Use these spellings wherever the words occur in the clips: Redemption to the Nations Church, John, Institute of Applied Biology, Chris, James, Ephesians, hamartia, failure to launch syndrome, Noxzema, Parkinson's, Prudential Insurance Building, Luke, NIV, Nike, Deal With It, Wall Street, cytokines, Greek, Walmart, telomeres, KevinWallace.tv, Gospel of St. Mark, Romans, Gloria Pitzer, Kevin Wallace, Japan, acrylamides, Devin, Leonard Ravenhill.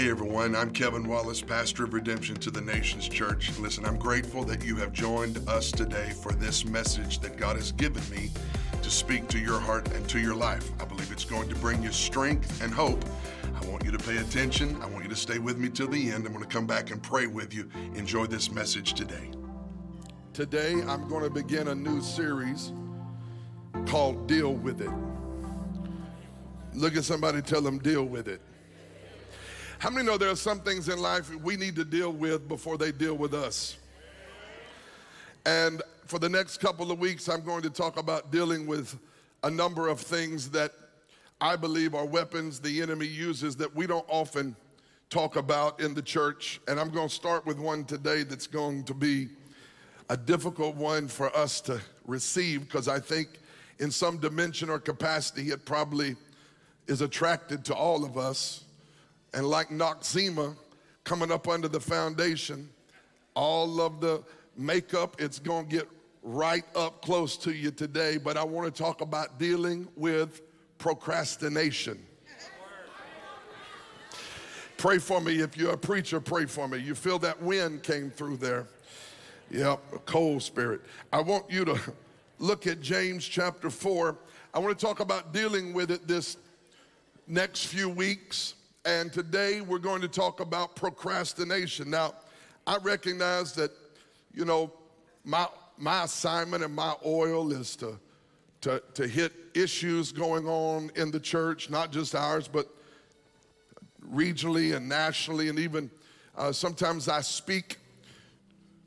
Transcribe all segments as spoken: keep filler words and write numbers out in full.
Hey everyone, I'm Kevin Wallace, pastor of Redemption to the Nations Church. Listen, I'm grateful that you have joined us today for this message that God has given me to speak to your heart and to your life. I believe it's going to bring you strength and hope. I want you to pay attention. I want you to stay with me till the end. I'm going to come back and pray with you. Enjoy this message today. Today, I'm going to begin a new series called Deal With It. Look at somebody, tell them, deal with it. How many know there are some things in life we need to deal with before they deal with us? And for the next couple of weeks, I'm going to talk about dealing with a number of things that I believe are weapons the enemy uses that we don't often talk about in the church. And I'm going to start with one today that's going to be a difficult one for us to receive, because I think in some dimension or capacity, it probably is attracted to all of us. And like Noxzema coming up under the foundation, all of the makeup, it's going to get right up close to you today. But I want to talk about dealing with procrastination. Pray for me. If you're a preacher, pray for me. You feel that wind came through there. Yep, a cold spirit. I want you to look at James chapter four. I want to talk about dealing with it this next few weeks. And today we're going to talk about procrastination. Now, I recognize that, you know, my my assignment and my oil is to, to, to hit issues going on in the church, not just ours, but regionally and nationally. And even uh, sometimes I speak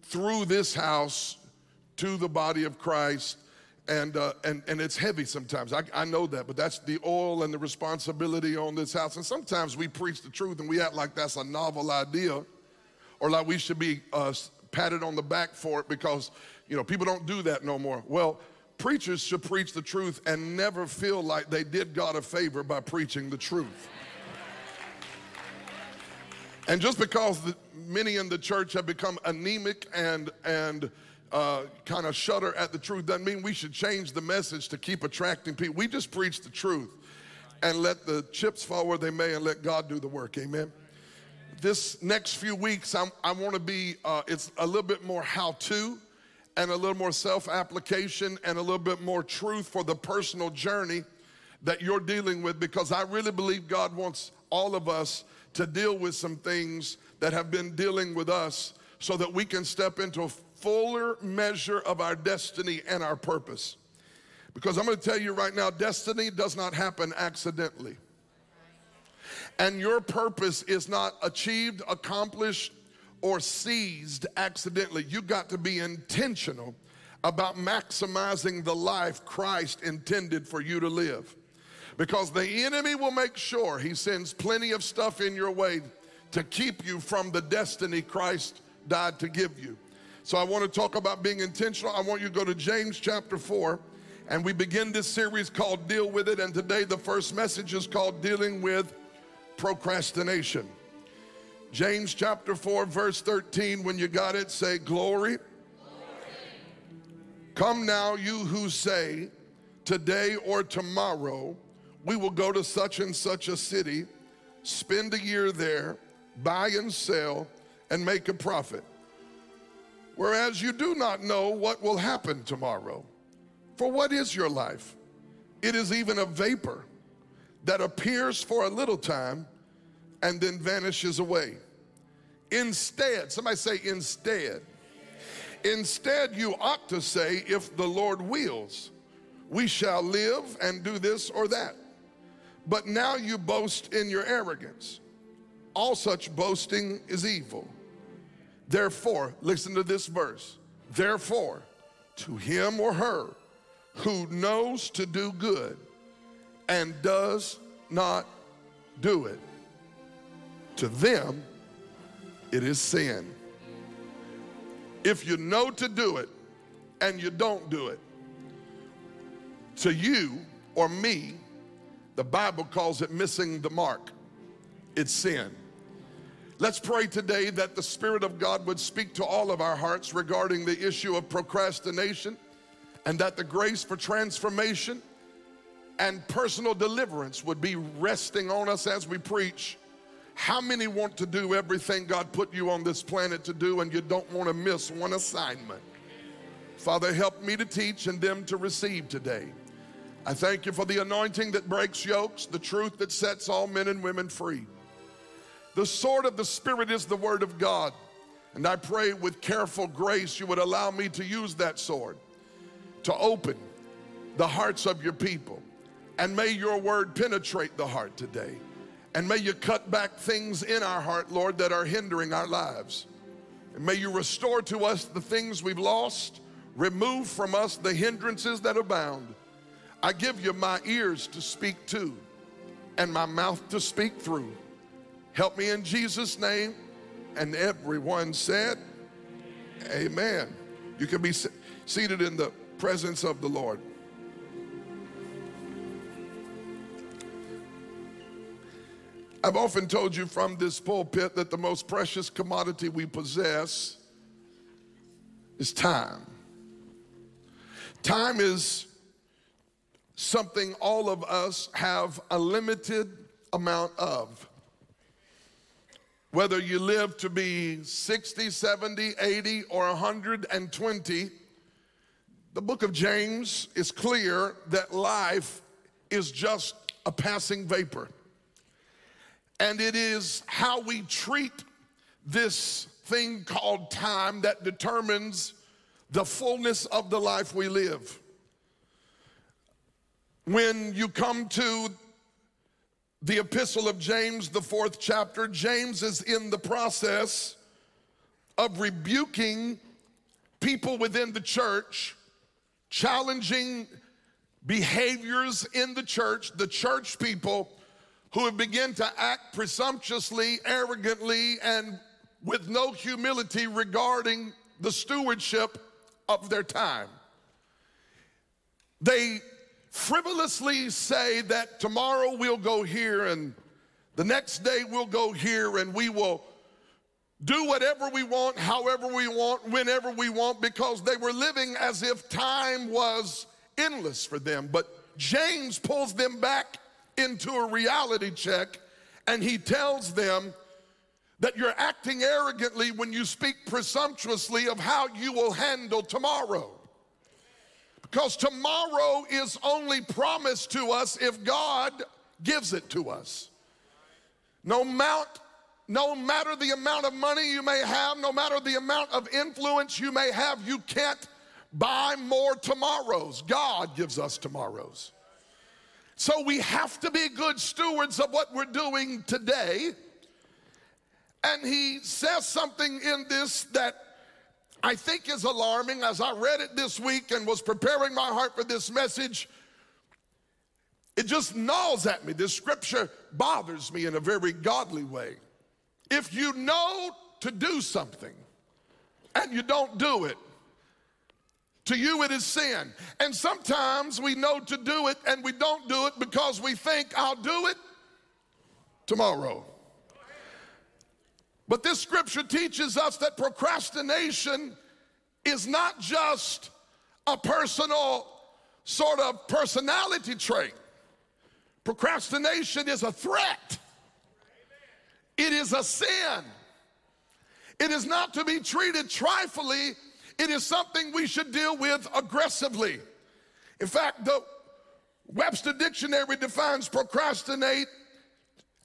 through this house to the body of Christ. And, uh, and and it's heavy sometimes. I, I know that, but that's the oil and the responsibility on this house. And sometimes we preach the truth and we act like that's a novel idea, or like we should be uh, patted on the back for it, because, you know, people don't do that no more. Well, preachers should preach the truth and never feel like they did God a favor by preaching the truth. And just because the, many in the church have become anemic and and Uh, kind of shudder at the truth doesn't mean we should change the message to keep attracting people. We just preach the truth and let the chips fall where they may and let God do the work. Amen. This next few weeks, I'm, I want to be, uh, it's a little bit more how-to and a little more self-application and a little bit more truth for the personal journey that you're dealing with, because I really believe God wants all of us to deal with some things that have been dealing with us, so that we can step into a fuller measure of our destiny and our purpose. Because I'm going to tell you right now, destiny does not happen accidentally. And your purpose is not achieved, accomplished, or seized accidentally. You've got to be intentional about maximizing the life Christ intended for you to live. Because the enemy will make sure he sends plenty of stuff in your way to keep you from the destiny Christ died to give you. So I want to talk about being intentional. I want you to go to James chapter four, and we begin this series called Deal With It. And today the first message is called Dealing With Procrastination. James chapter four, verse thirteen, when you got it, say, glory. Glory. Come now, you who say, today or tomorrow, we will go to such and such a city, spend a year there, buy and sell, and make a profit. Whereas you do not know what will happen tomorrow. For what is your life? It is even a vapor that appears for a little time and then vanishes away. Instead, somebody say instead. Instead, you ought to say, if the Lord wills, we shall live and do this or that. But now you boast in your arrogance. All such boasting is evil. Therefore, listen to this verse. Therefore, to him or her who knows to do good and does not do it, to them it is sin. If you know to do it and you don't do it, to you or me, the Bible calls it missing the mark. It's sin. Let's pray today that the Spirit of God would speak to all of our hearts regarding the issue of procrastination, and that the grace for transformation and personal deliverance would be resting on us as we preach, How many want to do everything God put you on this planet to do, and you don't want to miss one assignment? Father, help me to teach and them to receive today. I thank you for the anointing that breaks yokes, the truth that sets all men and women free. The sword of the Spirit is the word of God, and I pray with careful grace you would allow me to use that sword to open the hearts of your people. And may your word penetrate the heart today. And may you cut back things in our heart, Lord, that are hindering our lives. And may you restore to us the things we've lost, remove from us the hindrances that abound. I give you my ears to speak to and my mouth to speak through. Help me in Jesus' name. And everyone said, amen. You can be seated in the presence of the Lord. I've often told you from this pulpit that the most precious commodity we possess is time. Time is something all of us have a limited amount of. Whether you live to be sixty, seventy, eighty, or one hundred twenty, the book of James is clear that life is just a passing vapor. And it is how we treat this thing called time that determines the fullness of the life we live. When you come to the epistle of James, the fourth chapter, James is in the process of rebuking people within the church, challenging behaviors in the church, the church people, who have begun to act presumptuously, arrogantly, and with no humility regarding the stewardship of their time. They frivolously say that tomorrow we'll go here, and the next day we'll go here, and we will do whatever we want, however we want, whenever we want, because they were living as if time was endless for them. But James pulls them back into a reality check, and he tells them that you're acting arrogantly when you speak presumptuously of how you will handle tomorrow. Because tomorrow is only promised to us if God gives it to us. No amount, no matter the amount of money you may have, no matter the amount of influence you may have, you can't buy more tomorrows. God gives us tomorrows. So we have to be good stewards of what we're doing today. And he says something in this that I think is alarming. As I read it this week and was preparing my heart for this message, it just gnaws at me. This scripture bothers me in a very godly way. If you know to do something and you don't do it, to you it is sin. And sometimes we know to do it and we don't do it because we think I'll do it tomorrow. But this scripture teaches us that procrastination is not just a personal sort of personality trait. Procrastination is a threat. It is a sin. It is not to be treated triflingly. It is something we should deal with aggressively. In fact, the Webster Dictionary defines procrastinate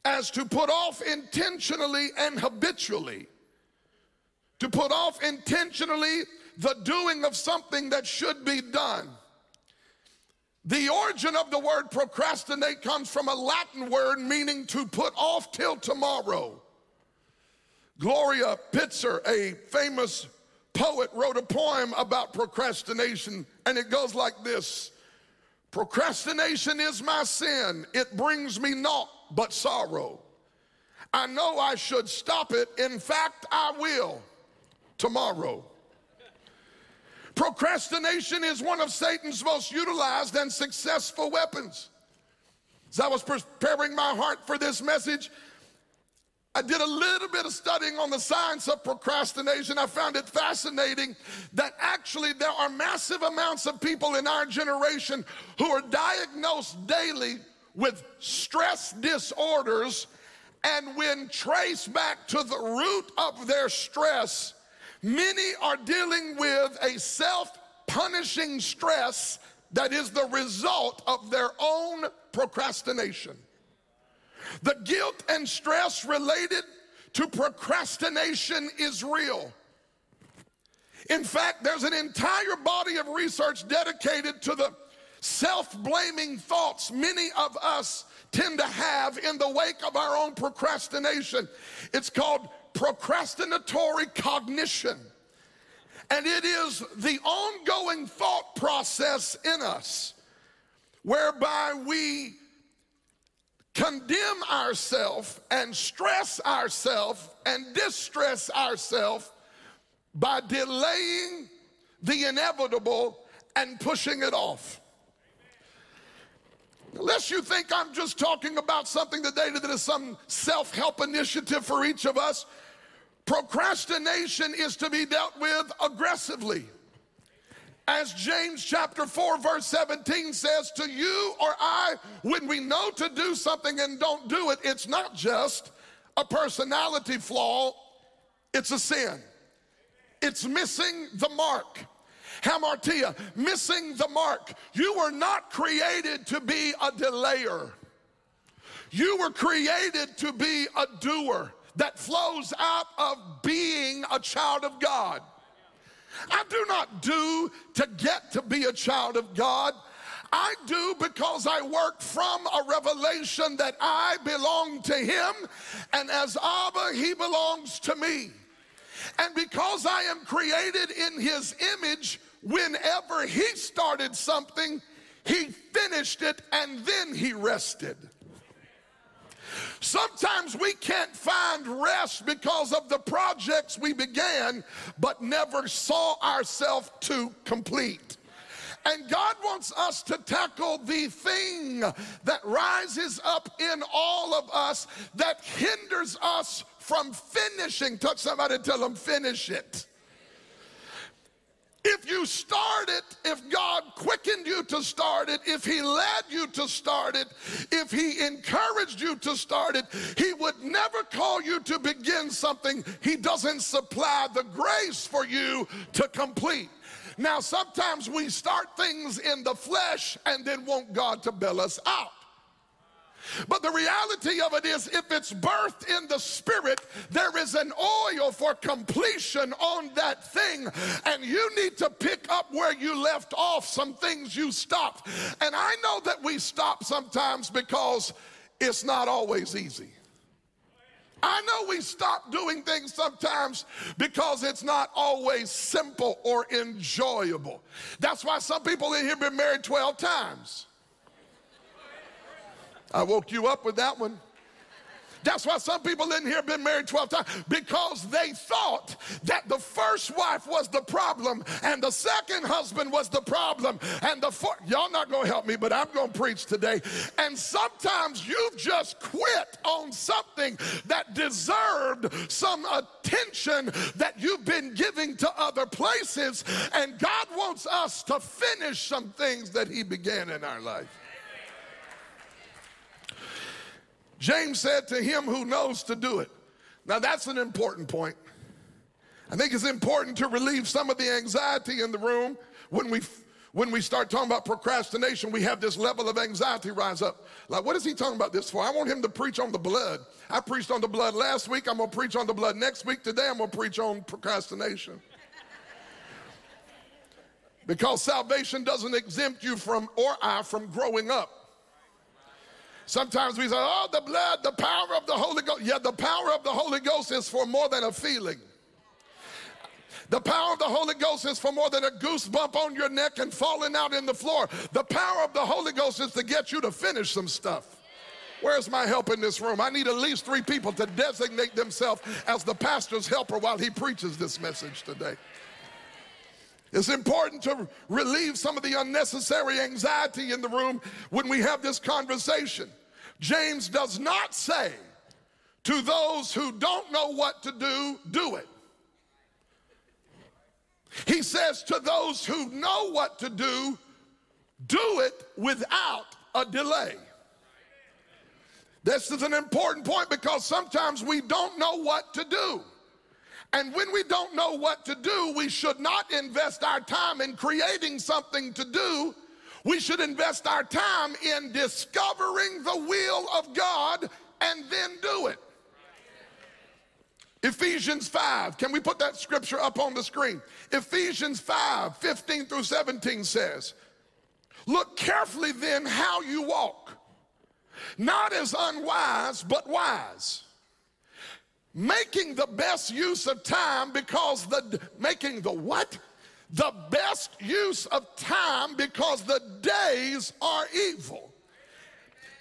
as to put off intentionally and habitually. To put off intentionally the doing of something that should be done. The origin of the word procrastinate comes from a Latin word meaning to put off till tomorrow. Gloria Pitzer, a famous poet, wrote a poem about procrastination, and it goes like this. Procrastination is my sin. It brings me naught but sorrow. I know I should stop it. In fact, I will tomorrow. Procrastination is one of Satan's most utilized and successful weapons. As I was preparing my heart for this message, I did a little bit of studying on the science of procrastination. I found it fascinating that actually there are massive amounts of people in our generation who are diagnosed daily with stress disorders And when traced back to the root of their stress, many are dealing with a self-punishing stress that is the result of their own procrastination. The guilt and stress related to procrastination is real. In fact, there's an entire body of research dedicated to the self-blaming thoughts many of us tend to have in the wake of our own procrastination. It's called procrastinatory cognition. And it is the ongoing thought process in us whereby we condemn ourselves and stress ourselves and distress ourselves by delaying the inevitable and pushing it off. Unless you think I'm just talking about something today that is some self-help initiative for each of us, procrastination is to be dealt with aggressively. As James chapter four, verse seventeen says, to you or I, when we know to do something and don't do it, it's not just a personality flaw, it's a sin. It's missing the mark. Hamartia, missing the mark. You were not created to be a delayer. You were created to be a doer. That flows out of being a child of God. I do not do to get to be a child of God. I do because I work from a revelation that I belong to him, and as Abba, he belongs to me. And because I am created in his image, whenever he started something, he finished it and then he rested. Sometimes we can't find rest because of the projects we began but never saw ourselves to complete. And God wants us to tackle the thing that rises up in all of us that hinders us from finishing. Touch somebody and tell them, finish it. If you start it, if God quickened you to start it, if he led you to start it, if he encouraged you to start it, he would never call you to begin something he doesn't supply the grace for you to complete. Now, sometimes we start things in the flesh and then want God to bail us out. But the reality of it is, if it's birthed in the spirit, there is an oil for completion on that thing, and you need to pick up where you left off, some things you stopped. And I know that we stop sometimes because it's not always easy. I know we stop doing things sometimes because it's not always simple or enjoyable. That's why some people in here have been married twelve times. I woke you up with that one. That's why some people in here have been married twelve times, because they thought that the first wife was the problem and the second husband was the problem and the fourth. Y'all not going to help me, but I'm going to preach today. And sometimes you've just quit on something that deserved some attention that you've been giving to other places, and God wants us to finish some things that he began in our life. James said to him who knows to do it. Now that's an important point. I think it's important to relieve some of the anxiety in the room. When we when we start talking about procrastination, we have this level of anxiety rise up. Like, what is he talking about this for? I want him to preach on the blood. I preached on the blood last week. I'm going to preach on the blood next week. Today I'm going to preach on procrastination. Because salvation doesn't exempt you from, or I, from growing up. Sometimes we say, oh, the blood, the power of the Holy Ghost. Yeah, the power of the Holy Ghost is for more than a feeling. The power of the Holy Ghost is for more than a goosebump on your neck and falling out in the floor. The power of the Holy Ghost is to get you to finish some stuff. Where's my help in this room? I need at least three people to designate themselves as the pastor's helper while he preaches this message today. It's important to relieve some of the unnecessary anxiety in the room when we have this conversation. James does not say to those who don't know what to do, do it. He says to those who know what to do, do it without a delay. This is an important point because sometimes we don't know what to do. And when we don't know what to do, we should not invest our time in creating something to do. We should invest our time in discovering the will of God and then do it. Ephesians five, can we put that scripture up on the screen? Ephesians five, fifteen through seventeen says, "Look carefully then how you walk, not as unwise, but wise, making the best use of time because the, making the what? The best use of time because the days are evil.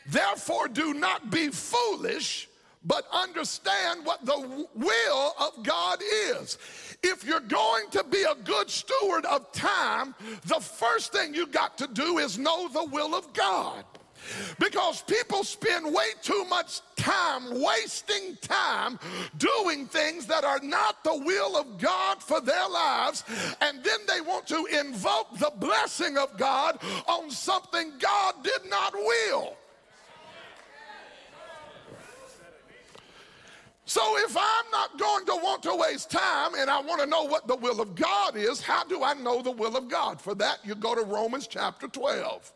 Therefore do not be foolish, but understand what the will of God is." If you're going to be a good steward of time, the first thing you got to do is know the will of God. Because people spend way too much time wasting time doing things that are not the will of God for their lives, and then they want to invoke the blessing of God on something God did not will. So if I'm not going to want to waste time and I want to know what the will of God is, how do I know the will of God? For that, you go to Romans chapter twelve.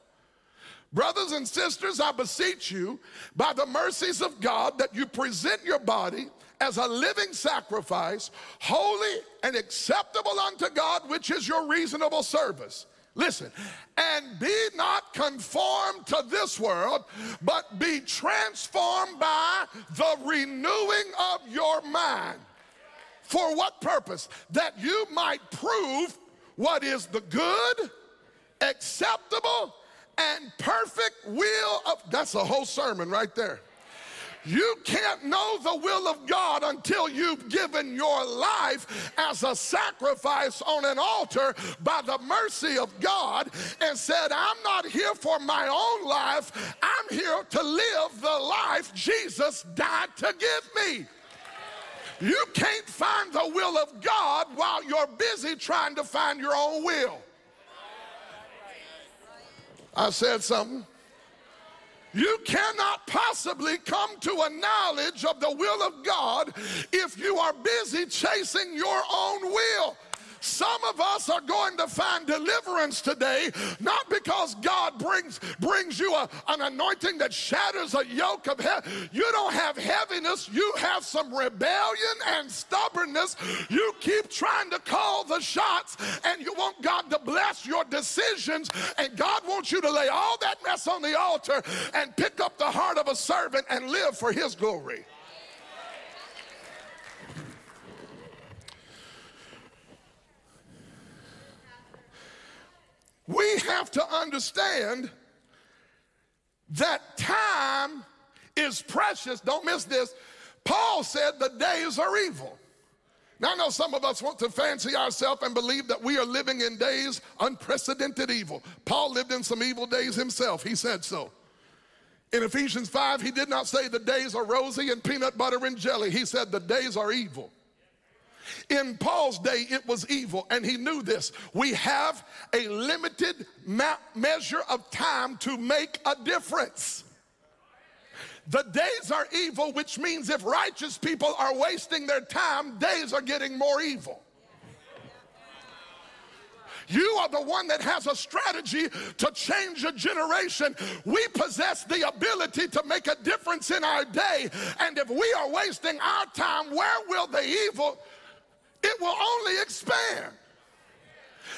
"Brothers and sisters, I beseech you, by the mercies of God, that you present your body as a living sacrifice, holy and acceptable unto God, which is your reasonable service." Listen, "and be not conformed to this world, but be transformed by the renewing of your mind." For what purpose? "That you might prove what is the good, acceptable, and perfect will of..." That's a whole sermon right there. You can't know the will of God until you've given your life as a sacrifice on an altar by the mercy of God and said, "I'm not here for my own life. I'm here to live the life Jesus died to give me." You can't find the will of God while you're busy trying to find your own will. I said something. You cannot possibly come to a knowledge of the will of God if you are busy chasing your own will. Some of us are going to find deliverance today, not because God brings brings you a, an anointing that shatters a yoke of heaviness. You don't have heaviness. You have some rebellion and stubbornness. You keep trying to call the shots, and you want God to bless your decisions, and God wants you to lay all that mess on the altar and pick up the heart of a servant and live for his glory. We have to understand that time is precious. Don't miss this. Paul said the days are evil. Now, I know some of us want to fancy ourselves and believe that we are living in days unprecedented evil. Paul lived in some evil days himself. He said so. In Ephesians five, he did not say the days are rosy and peanut butter and jelly. He said the days are evil. In Paul's day, it was evil, and he knew this. We have a limited ma- measure of time to make a difference. The days are evil, which means if righteous people are wasting their time, days are getting more evil. You are the one that has a strategy to change a generation. We possess the ability to make a difference in our day, and if we are wasting our time, where will the evil... It will only expand.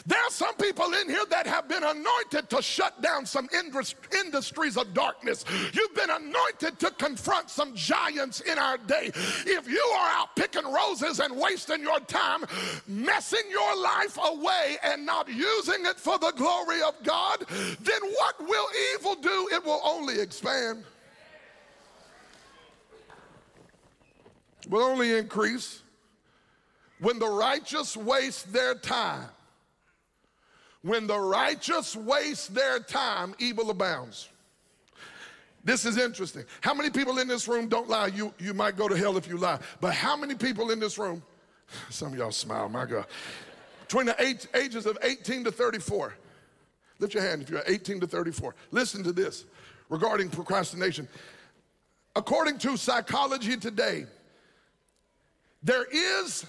There are some people in here that have been anointed to shut down some indus- industries of darkness. You've been anointed to confront some giants in our day. If you are out picking roses and wasting your time, messing your life away and not using it for the glory of God, then what will evil do? It will only expand. It will only increase. When the righteous waste their time, when the righteous waste their time, evil abounds. This is interesting. How many people in this room don't lie? You, you might go to hell if you lie. But how many people in this room, some of y'all smile, my God, between the age, ages of eighteen to thirty-four, lift your hand if you're eighteen to thirty-four. Listen to this regarding procrastination. According to Psychology Today, there is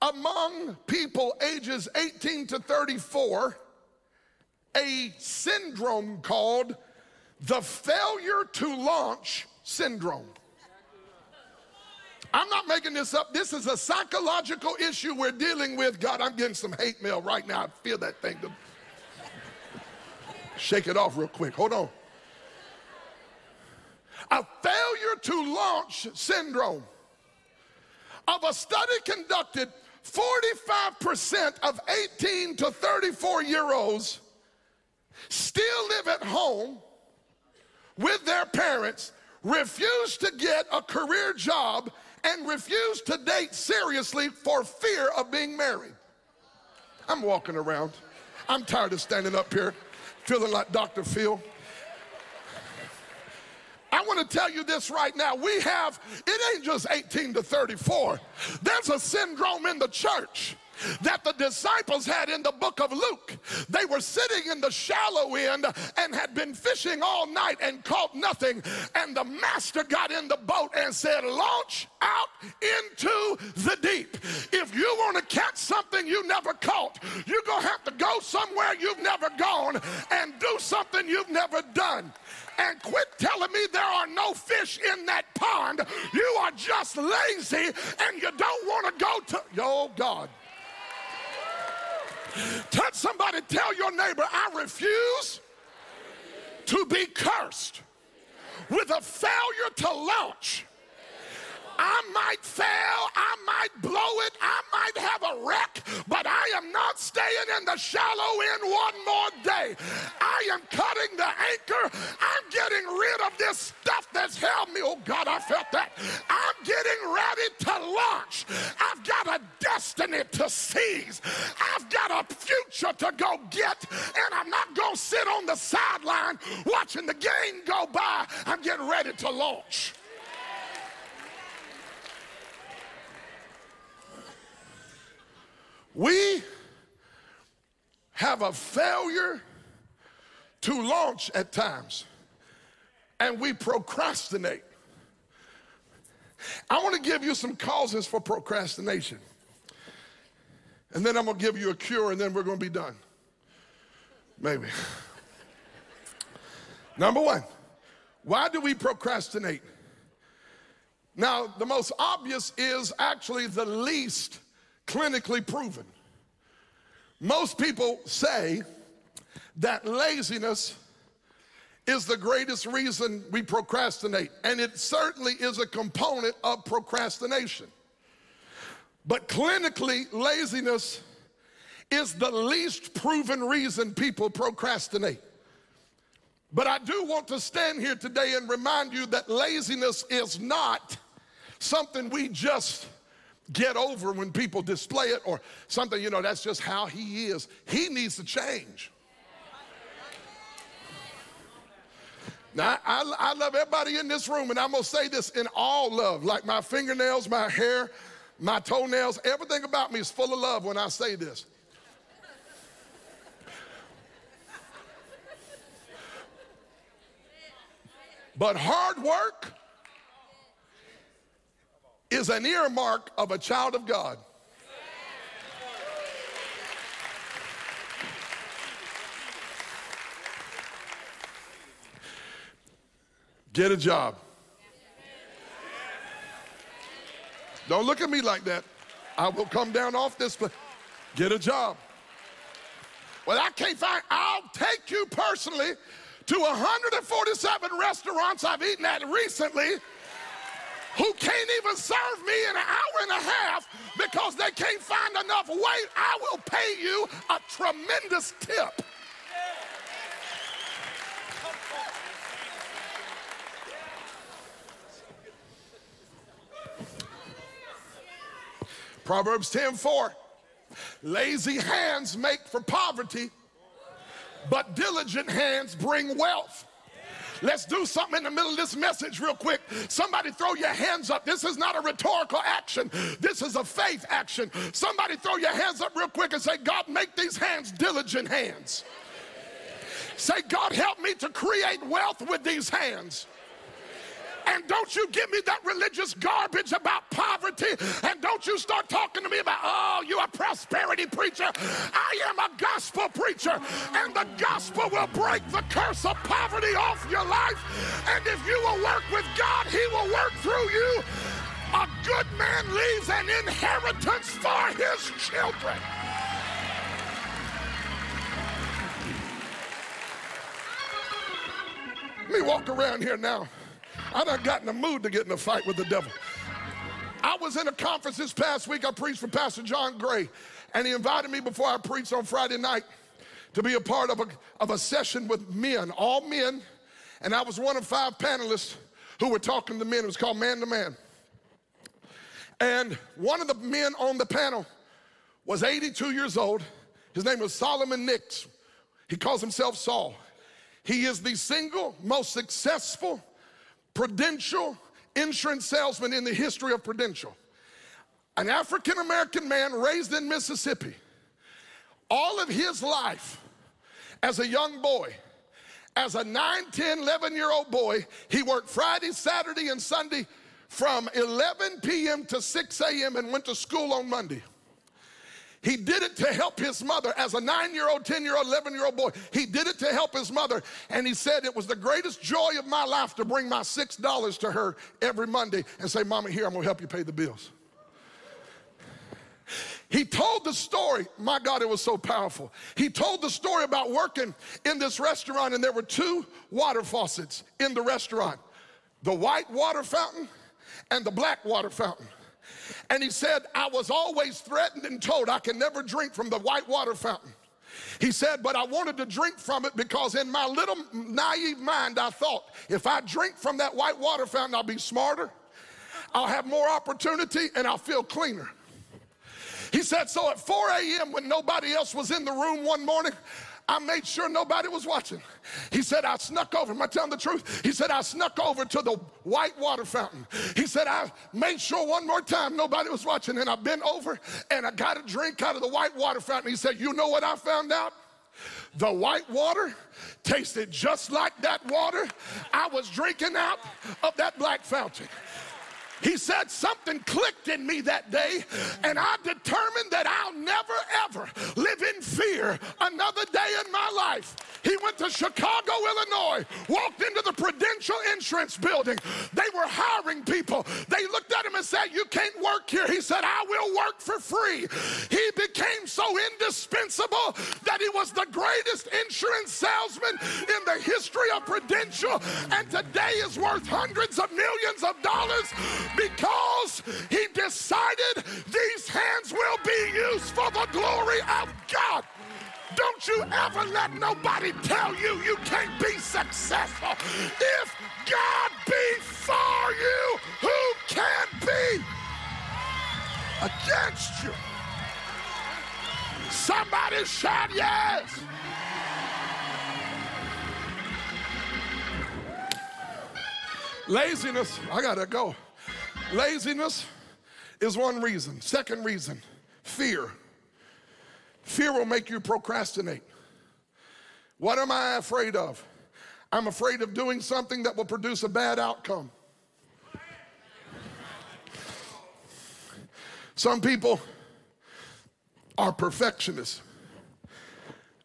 among people ages eighteen to thirty-four a syndrome called the failure to launch syndrome. I'm not making this up. This is a psychological issue we're dealing with. God, I'm getting some hate mail right now. I feel that thing. Shake it off real quick. Hold on. A failure to launch syndrome. Of a study conducted, forty-five percent of eighteen to thirty-four-year-olds still live at home with their parents, refuse to get a career job, and refuse to date seriously for fear of being married. I'm walking around. I'm tired of standing up here feeling like Doctor Phil. I want to tell you this right now. We have, it ain't just eighteen to thirty-four. There's a syndrome in the church that the disciples had in the book of Luke. They were sitting in the shallow end and had been fishing all night and caught nothing. And the master got in the boat and said, launch out into the deep. If you want to catch something you never caught, you're going to have to go somewhere you've never gone and do something you've never done. And quit telling me there are no fish in that pond. You are just lazy and you don't want to go to, oh God. Touch somebody, tell your neighbor, I refuse to be cursed with a failure to launch. I might fail, I might blow it, I might have a wreck, but I am not staying in the shallow end one more day. I am cutting the anchor. I'm getting rid of this stuff that's held me. Oh God, I felt that. I'm getting ready to launch. I've got a destiny to seize. I've got a future to go get, and I'm not going to sit on the sideline watching the game go by. I'm getting ready to launch. We have a failure to launch at times, and we procrastinate. I want to give you some causes for procrastination, and then I'm going to give you a cure, and then we're going to be done. Maybe. Number one, why do we procrastinate? Now, the most obvious is actually the least clinically proven. Most people say that laziness is the greatest reason we procrastinate, and it certainly is a component of procrastination. But clinically, laziness is the least proven reason people procrastinate. But I do want to stand here today and remind you that laziness is not something we just get over when people display it or something, you know, that's just how he is. He needs to change. Now, I, I love everybody in this room, and I'm going to say this in all love, like my fingernails, my hair, my toenails, everything about me is full of love when I say this. But hard work is an earmark of a child of God. Get a job. Don't look at me like that. I will come down off this place. Get a job. Well, I can't find, I'll take you personally to one hundred forty-seven restaurants I've eaten at recently who can't even serve me in an hour and a half because they can't find enough weight. I will pay you a tremendous tip. Proverbs ten four, lazy hands make for poverty, but diligent hands bring wealth. Let's do something in the middle of this message real quick. Somebody throw your hands up. This is not a rhetorical action. This is a faith action. Somebody throw your hands up real quick and say, God, make these hands diligent hands. Say, God, help me to create wealth with these hands. And don't you give me that religious garbage about poverty. And don't you start talking to me about, oh, you're a prosperity preacher. I am a gospel preacher. And the gospel will break the curse of poverty off your life. And if you will work with God, he will work through you. A good man leaves an inheritance for his children. Let me walk around here now. I done got in the mood to get in a fight with the devil. I was in a conference this past week. I preached for Pastor John Gray, and he invited me before I preached on Friday night to be a part of a, of a session with men, all men, and I was one of five panelists who were talking to men. It was called Man to Man. And one of the men on the panel was eighty-two years old. His name was Solomon Nix. He calls himself Saul. He is the single most successful Prudential insurance salesman in the history of Prudential. An African-American man raised in Mississippi. All of his life as a young boy, as a nine, ten, eleven-year-old boy, he worked Friday, Saturday, and Sunday from eleven p.m. to six a.m. and went to school on Monday. He did it to help his mother as a nine-year-old, ten-year-old, eleven-year-old boy. He did it to help his mother, and he said it was the greatest joy of my life to bring my six dollars to her every Monday and say, Mama, here, I'm gonna help you pay the bills. He told the story, my God, it was so powerful. He told the story about working in this restaurant, and there were two water faucets in the restaurant, the white water fountain and the black water fountain. And he said, I was always threatened and told I can never drink from the white water fountain. He said, but I wanted to drink from it because in my little naive mind, I thought, if I drink from that white water fountain, I'll be smarter, I'll have more opportunity, and I'll feel cleaner. He said, so at four a.m. when nobody else was in the room one morning, I made sure nobody was watching. He said, I snuck over. Am I telling the truth? He said, I snuck over to the white water fountain. He said, I made sure one more time nobody was watching, and I bent over, and I got a drink out of the white water fountain. He said, you know what I found out? The white water tasted just like that water I was drinking out of that black fountain. He said something clicked in me that day, and I determined that I'll never, ever live in fear another day in my life. He went to Chicago, Illinois, walked into the Prudential Insurance Building. They were hiring people. They looked at him and said, you can't work here. He said, I will work for free. He became so indispensable that he was the greatest insurance salesman in the history of Prudential, and today is worth hundreds of millions of dollars. Because he decided these hands will be used for the glory of God. Don't you ever let nobody tell you you can't be successful. If God be for you, who can be against you? Somebody shout yes. Laziness, I gotta go. Laziness is one reason. Second reason, fear. Fear will make you procrastinate. What am I afraid of? I'm afraid of doing something that will produce a bad outcome. Some people are perfectionists,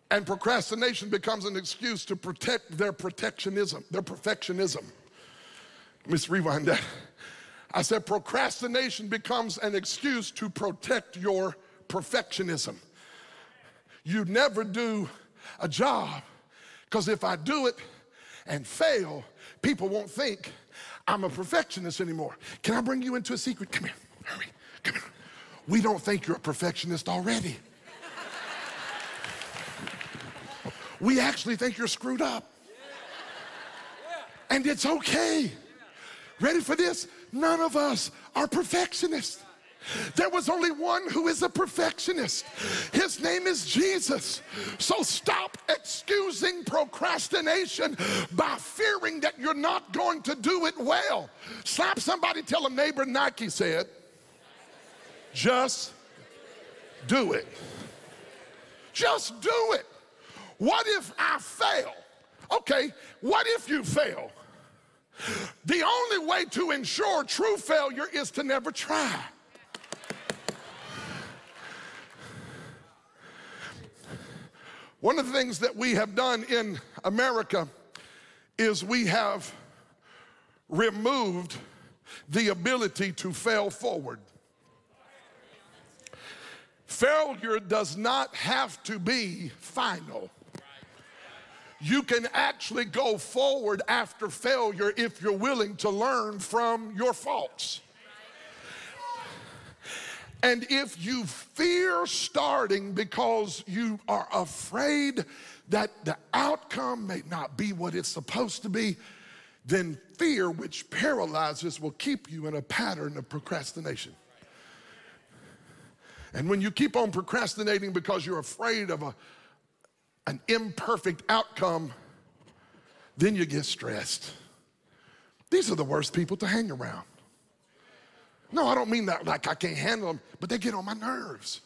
and procrastination becomes an excuse to protect their protectionism, their perfectionism. Let's rewind that. I said procrastination becomes an excuse to protect your perfectionism. You never do a job because if I do it and fail, people won't think I'm a perfectionist anymore. Can I bring you into a secret? Come here, hurry, come here. We don't think you're a perfectionist already. We actually think you're screwed up. And it's okay. Ready for this? None of us are perfectionists. There was only one who is a perfectionist. His name is Jesus. So stop excusing procrastination by fearing that you're not going to do it well. Slap somebody, tell them, neighbor, Nike said, just do it. Just do it. What if I fail? Okay, what if you fail? The The only way to ensure true failure is to never try. One of the things that we have done in America is we have removed the ability to fail forward. Failure does not have to be final. You can actually go forward after failure if you're willing to learn from your faults. And if you fear starting because you are afraid that the outcome may not be what it's supposed to be, then fear, which paralyzes, will keep you in a pattern of procrastination. And when you keep on procrastinating because you're afraid of a, an imperfect outcome, then you get stressed. These are the worst people to hang around. No, I don't mean that like I can't handle them, but they get on my nerves.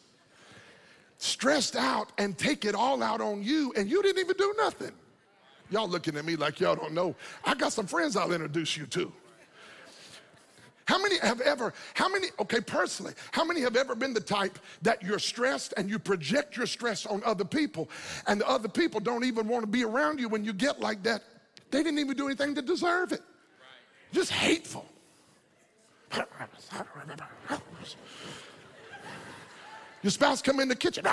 Stressed out and take it all out on you, and you didn't even do nothing. Y'all looking at me like y'all don't know. I got some friends I'll introduce you to. How many have ever, how many, okay, personally, how many have ever been the type that you're stressed and you project your stress on other people, and the other people don't even want to be around you when you get like that? They didn't even do anything to deserve it. Just hateful. Your spouse come in the kitchen,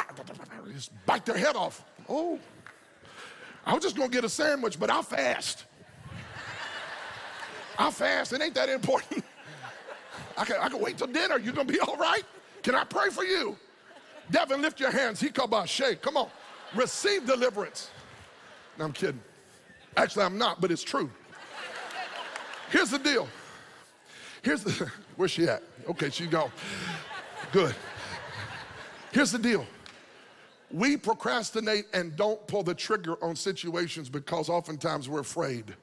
just bite their head off. Oh, I was just gonna get a sandwich, but I'll fast. I'll fast, it ain't that important. I can, I can wait till dinner, you gonna be all right? Can I pray for you? Devin, lift your hands, Hikabashe, come on. Receive deliverance. No, I'm kidding. Actually, I'm not, but it's true. Here's the deal. Here's the, where's she at? Okay, she's gone. Good. Here's the deal. We procrastinate and don't pull the trigger on situations because oftentimes we're afraid.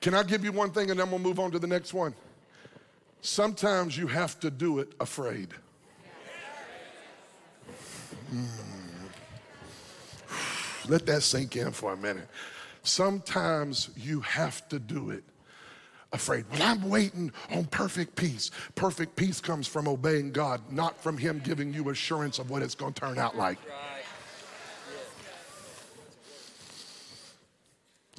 Can I give you one thing and then we'll move on to the next one? Sometimes you have to do it afraid. Mm. Let that sink in for a minute. Sometimes you have to do it afraid. Well, I'm waiting on perfect peace. Perfect peace comes from obeying God, not from him giving you assurance of what it's going to turn out like.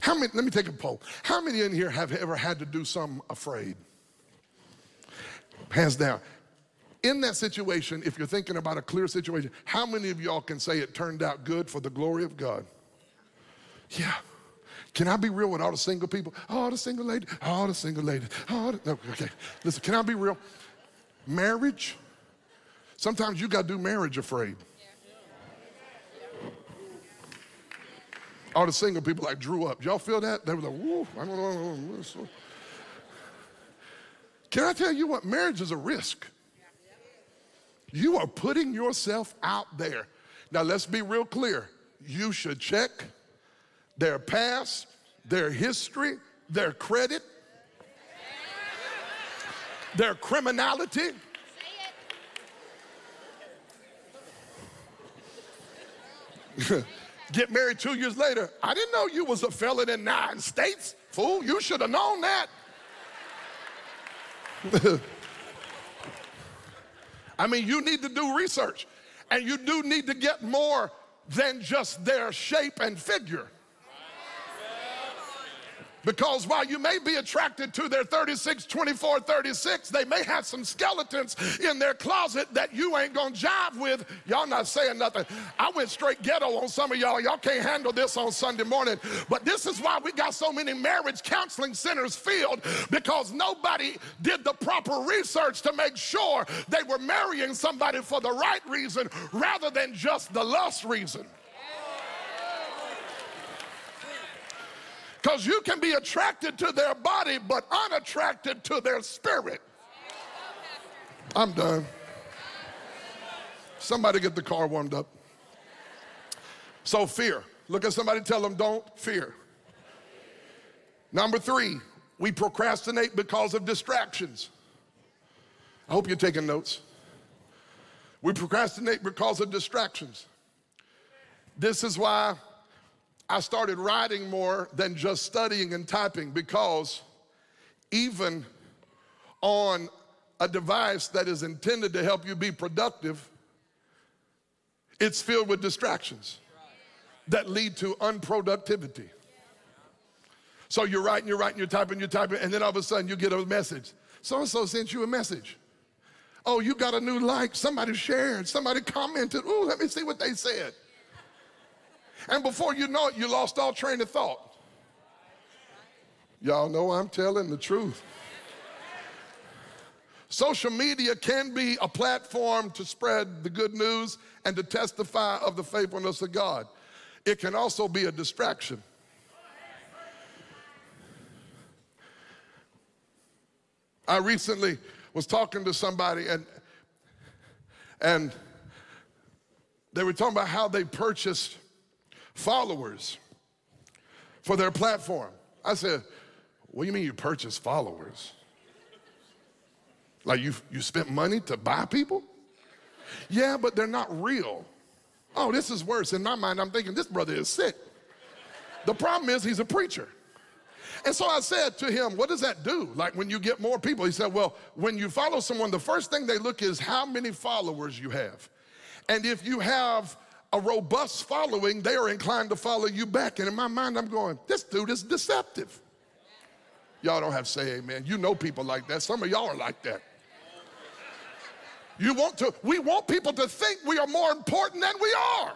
How many, let me take a poll. How many in here have ever had to do something afraid? Hands down. In that situation, if you're thinking about a clear situation, how many of y'all can say it turned out good for the glory of God? Yeah. Can I be real with all the single people? All the single ladies, all the single ladies, all the, no, okay. Listen, can I be real? Marriage, sometimes you gotta do marriage afraid. All the single people like drew up. Y'all feel that? They were like, woo, I don't know. Can I tell you what? Marriage is a risk. You are putting yourself out there. Now let's be real clear. You should check their past, their history, their credit, their criminality. Get married two years later. I didn't know you was a felon in nine states. Fool, you should have known that. I mean, you need to do research, and you do need to get more than just their shape and figure. Because while you may be attracted to their thirty-six, twenty-four, thirty-six, they may have some skeletons in their closet that you ain't gonna jive with. Y'all not saying nothing. I went straight ghetto on some of y'all. Y'all can't handle this on Sunday morning. But this is why we got so many marriage counseling centers filled, because nobody did the proper research to make sure they were marrying somebody for the right reason rather than just the lust reason. Because you can be attracted to their body, but unattracted to their spirit. I'm done. Somebody get the car warmed up. So fear. Look at somebody, tell them don't fear. Number three, we procrastinate because of distractions. I hope you're taking notes. We procrastinate because of distractions. This is why I started writing more than just studying and typing, because even on a device that is intended to help you be productive, it's filled with distractions that lead to unproductivity. So you're writing, you're writing, you're typing, you're typing, and then all of a sudden you get a message. So-and-so sent you a message. Oh, you got a new like. Somebody shared. Somebody commented. Ooh, let me see what they said. And before you know it, you lost all train of thought. Y'all know I'm telling the truth. Social media can be a platform to spread the good news and to testify of the faithfulness of God. It can also be a distraction. I recently was talking to somebody and and they were talking about how they purchased followers for their platform. I said, what do you mean you purchase followers? Like you, you spent money to buy people? Yeah, but they're not real. Oh, this is worse. In my mind, I'm thinking this brother is sick. The problem is he's a preacher. And so I said to him, what does that do? Like when you get more people? He said, well, when you follow someone, the first thing they look is how many followers you have. And if you have a robust following, they are inclined to follow you back. And in my mind, I'm going, this dude is deceptive. Y'all don't have to say amen. You know people like that. Some of y'all are like that. You want to, we want people to think we are more important than we are.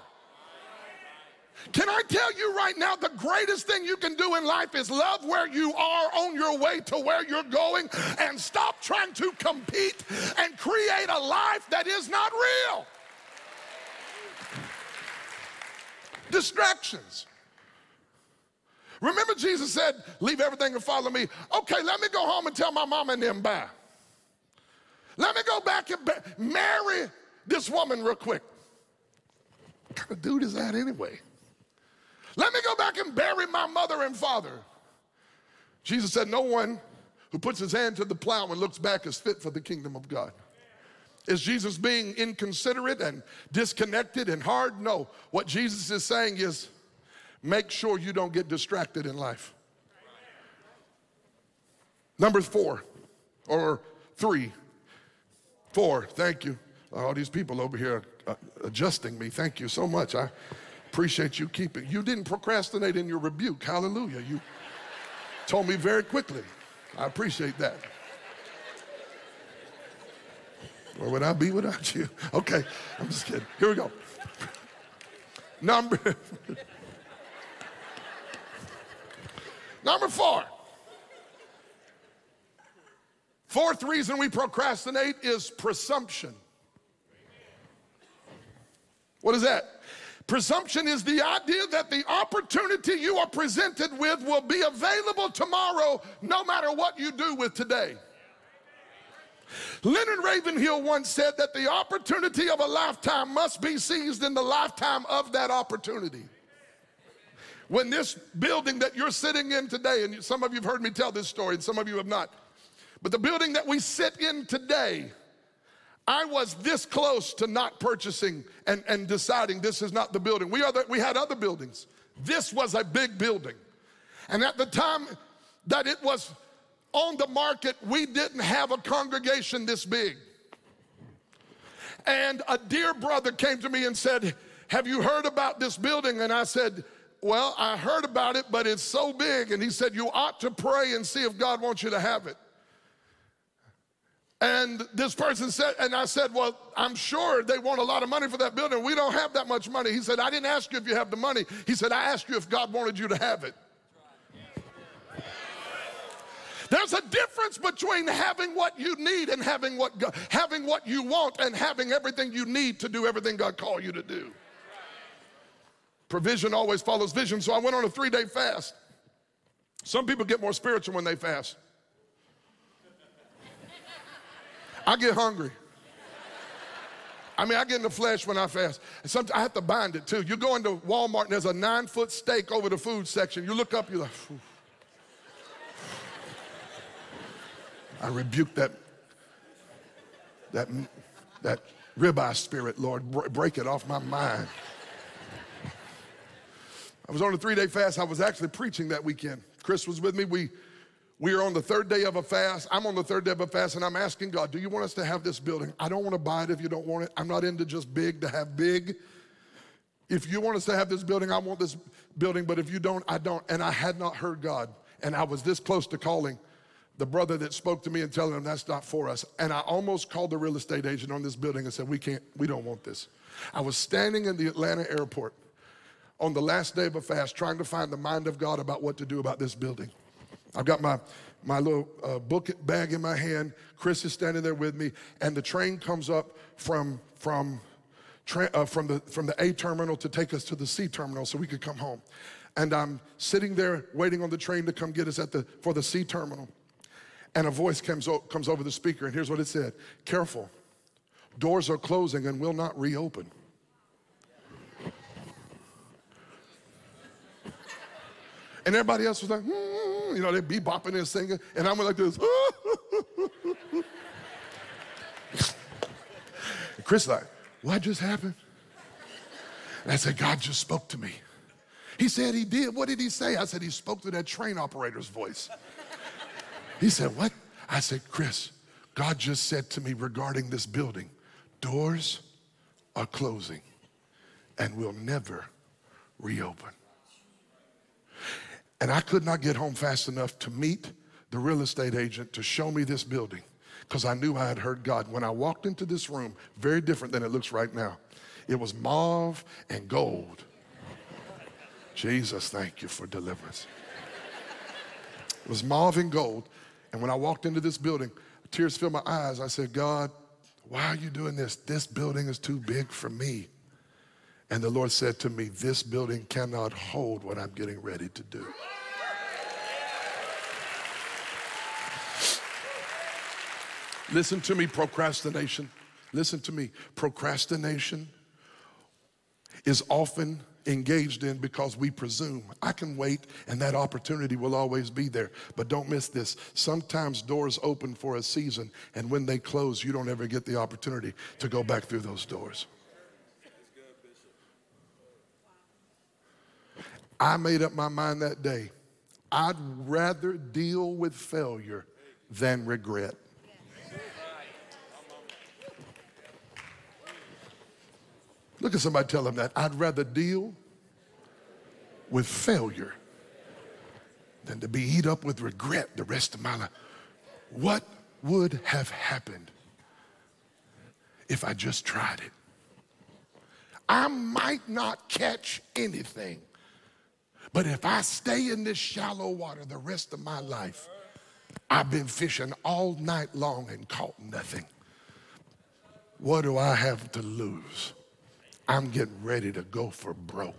Can I tell you right now, the greatest thing you can do in life is love where you are on your way to where you're going and stop trying to compete and create a life that is not real. Distractions. Remember Jesus said, leave everything and follow me. Okay, let me go home and tell my mama and them bye. Let me go back and ba- marry this woman real quick. What kind of dude is that anyway? Let me go back and bury my mother and father. Jesus said, no one who puts his hand to the plow and looks back is fit for the kingdom of God. Is Jesus being inconsiderate and disconnected and hard? No. What Jesus is saying is, make sure you don't get distracted in life. Number four, or three, four, thank you. All these people over here are adjusting me. Thank you so much. I appreciate you keeping. You didn't procrastinate in your rebuke. Hallelujah. You told me very quickly. I appreciate that. Where would I be without you? Okay, I'm just kidding. Here we go. Number... Number four. Fourth reason we procrastinate is presumption. What is that? Presumption is the idea that the opportunity you are presented with will be available tomorrow no matter what you do with today. Leonard Ravenhill once said that the opportunity of a lifetime must be seized in the lifetime of that opportunity. When this building that you're sitting in today, and some of you have heard me tell this story and some of you have not, but the building that we sit in today, I was this close to not purchasing and, and deciding this is not the building. We, are the, we had other buildings. This was a big building. And at the time that it was on the market, we didn't have a congregation this big. And a dear brother came to me and said, have you heard about this building? And I said, well, I heard about it, but it's so big. And he said, you ought to pray and see if God wants you to have it. And this person said, and I said, well, I'm sure they want a lot of money for that building. We don't have that much money. He said, I didn't ask you if you have the money. He said, I asked you if God wanted you to have it. There's a difference between having what you need and having what God, having what you want and having everything you need to do everything God called you to do. Provision always follows vision, so I went on a three-day fast. Some people get more spiritual when they fast. I get hungry. I mean, I get in the flesh when I fast. And sometimes I have to bind it, too. You go into Walmart, and there's a nine-foot stake over the food section. You look up, you're like, phew. I rebuke that, that, that ribeye spirit, Lord. Break it off my mind. I was on a three-day fast. I was actually preaching that weekend. Chris was with me. We We are on the third day of a fast. I'm on the third day of a fast, and I'm asking God, do you want us to have this building? I don't want to buy it if you don't want it. I'm not into just big to have big. If you want us to have this building, I want this building, but if you don't, I don't. And I had not heard God, and I was this close to calling the brother that spoke to me and telling him that's not for us. And I almost called the real estate agent on this building and said, we can't, we don't want this. I was standing in the Atlanta airport on the last day of a fast trying to find the mind of God about what to do about this building. I've got my, my little uh, book bag in my hand. Chris is standing there with me, and the train comes up from, from, tra- uh, from, the, from the A terminal to take us to the C terminal so we could come home. And I'm sitting there waiting on the train to come get us at the for the C terminal. And a voice comes, o- comes over the speaker, and here's what it said. Careful, doors are closing and will not reopen. And everybody else was like, mm, you know, they'd be bopping and singing. And I went like this. And Chris like, what just happened? And I said, God just spoke to me. He said he did. What did he say? I said, he spoke to that train operator's voice. He said, what? I said, Chris, God just said to me regarding this building, doors are closing and will never reopen. And I could not get home fast enough to meet the real estate agent to show me this building because I knew I had heard God. When I walked into this room, very different than it looks right now. It was mauve and gold. Jesus, thank you for deliverance. It was mauve and gold. And when I walked into this building, tears filled my eyes. I said, God, why are you doing this? This building is too big for me. And the Lord said to me, this building cannot hold what I'm getting ready to do. Listen to me, procrastination. Listen to me. Procrastination is often engaged in because we presume I can wait and that opportunity will always be there. But don't miss this. Sometimes doors open for a season, and when they close, you don't ever get the opportunity to go back through those doors. I made up my mind that day, I'd rather deal with failure than regret. Look at somebody, tell them that. I'd rather deal with failure than to be eat up with regret the rest of my life. What would have happened if I just tried it? I might not catch anything. But if I stay in this shallow water the rest of my life, I've been fishing all night long and caught nothing. What do I have to lose? I'm getting ready to go for broke.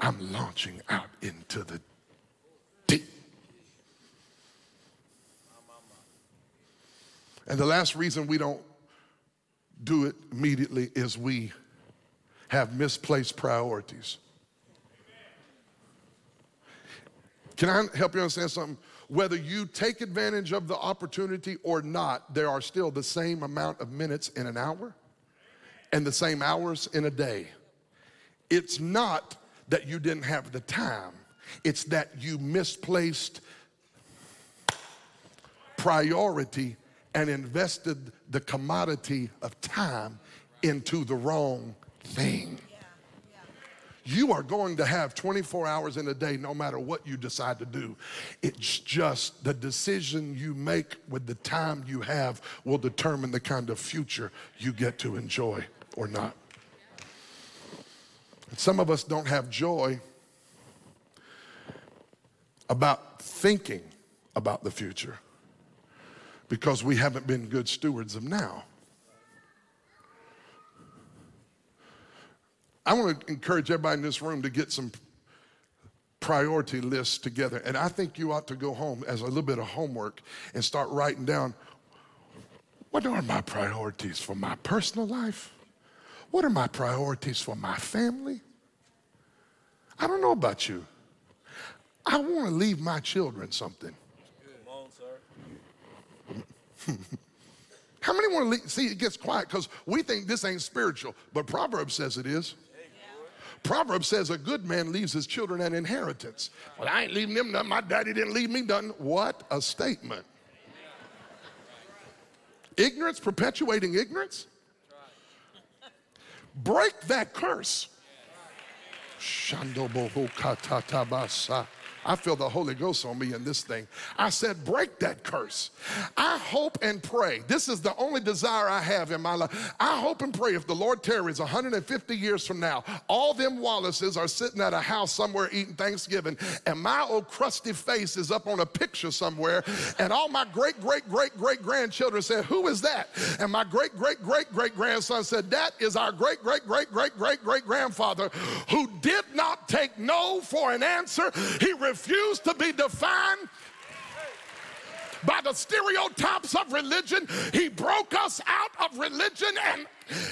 I'm launching out into the deep. And the last reason we don't do it immediately is we have misplaced priorities. Can I help you understand something? Whether you take advantage of the opportunity or not, there are still the same amount of minutes in an hour and the same hours in a day. It's not that you didn't have the time. It's that you misplaced priority and invested the commodity of time into the wrong thing. You are going to have twenty-four hours in a day no matter what you decide to do. It's just the decision you make with the time you have will determine the kind of future you get to enjoy or not. And some of us don't have joy about thinking about the future because we haven't been good stewards of now. I want to encourage everybody in this room to get some priority lists together. And I think you ought to go home as a little bit of homework and start writing down, what are my priorities for my personal life? What are my priorities for my family? I don't know about you. I want to leave my children something. Come on, sir. How many want to leave? See, it gets quiet because we think this ain't spiritual, but Proverbs says it is. Proverbs says a good man leaves his children an inheritance. Well, I ain't leaving them nothing. My daddy didn't leave me nothing. What a statement. Ignorance, perpetuating ignorance. Break that curse. I feel the Holy Ghost on me in this thing. I said, break that curse. I hope and pray. This is the only desire I have in my life. I hope and pray if the Lord tarries one hundred fifty years from now, all them Wallaces are sitting at a house somewhere eating Thanksgiving, and my old crusty face is up on a picture somewhere, and all my great-great-great-great-grandchildren said, who is that? And my great-great-great-great-grandson said, that is our great-great-great-great-great-great-grandfather who did not take no for an answer. He refused to be defined by the stereotypes of religion. He broke us out of religion and,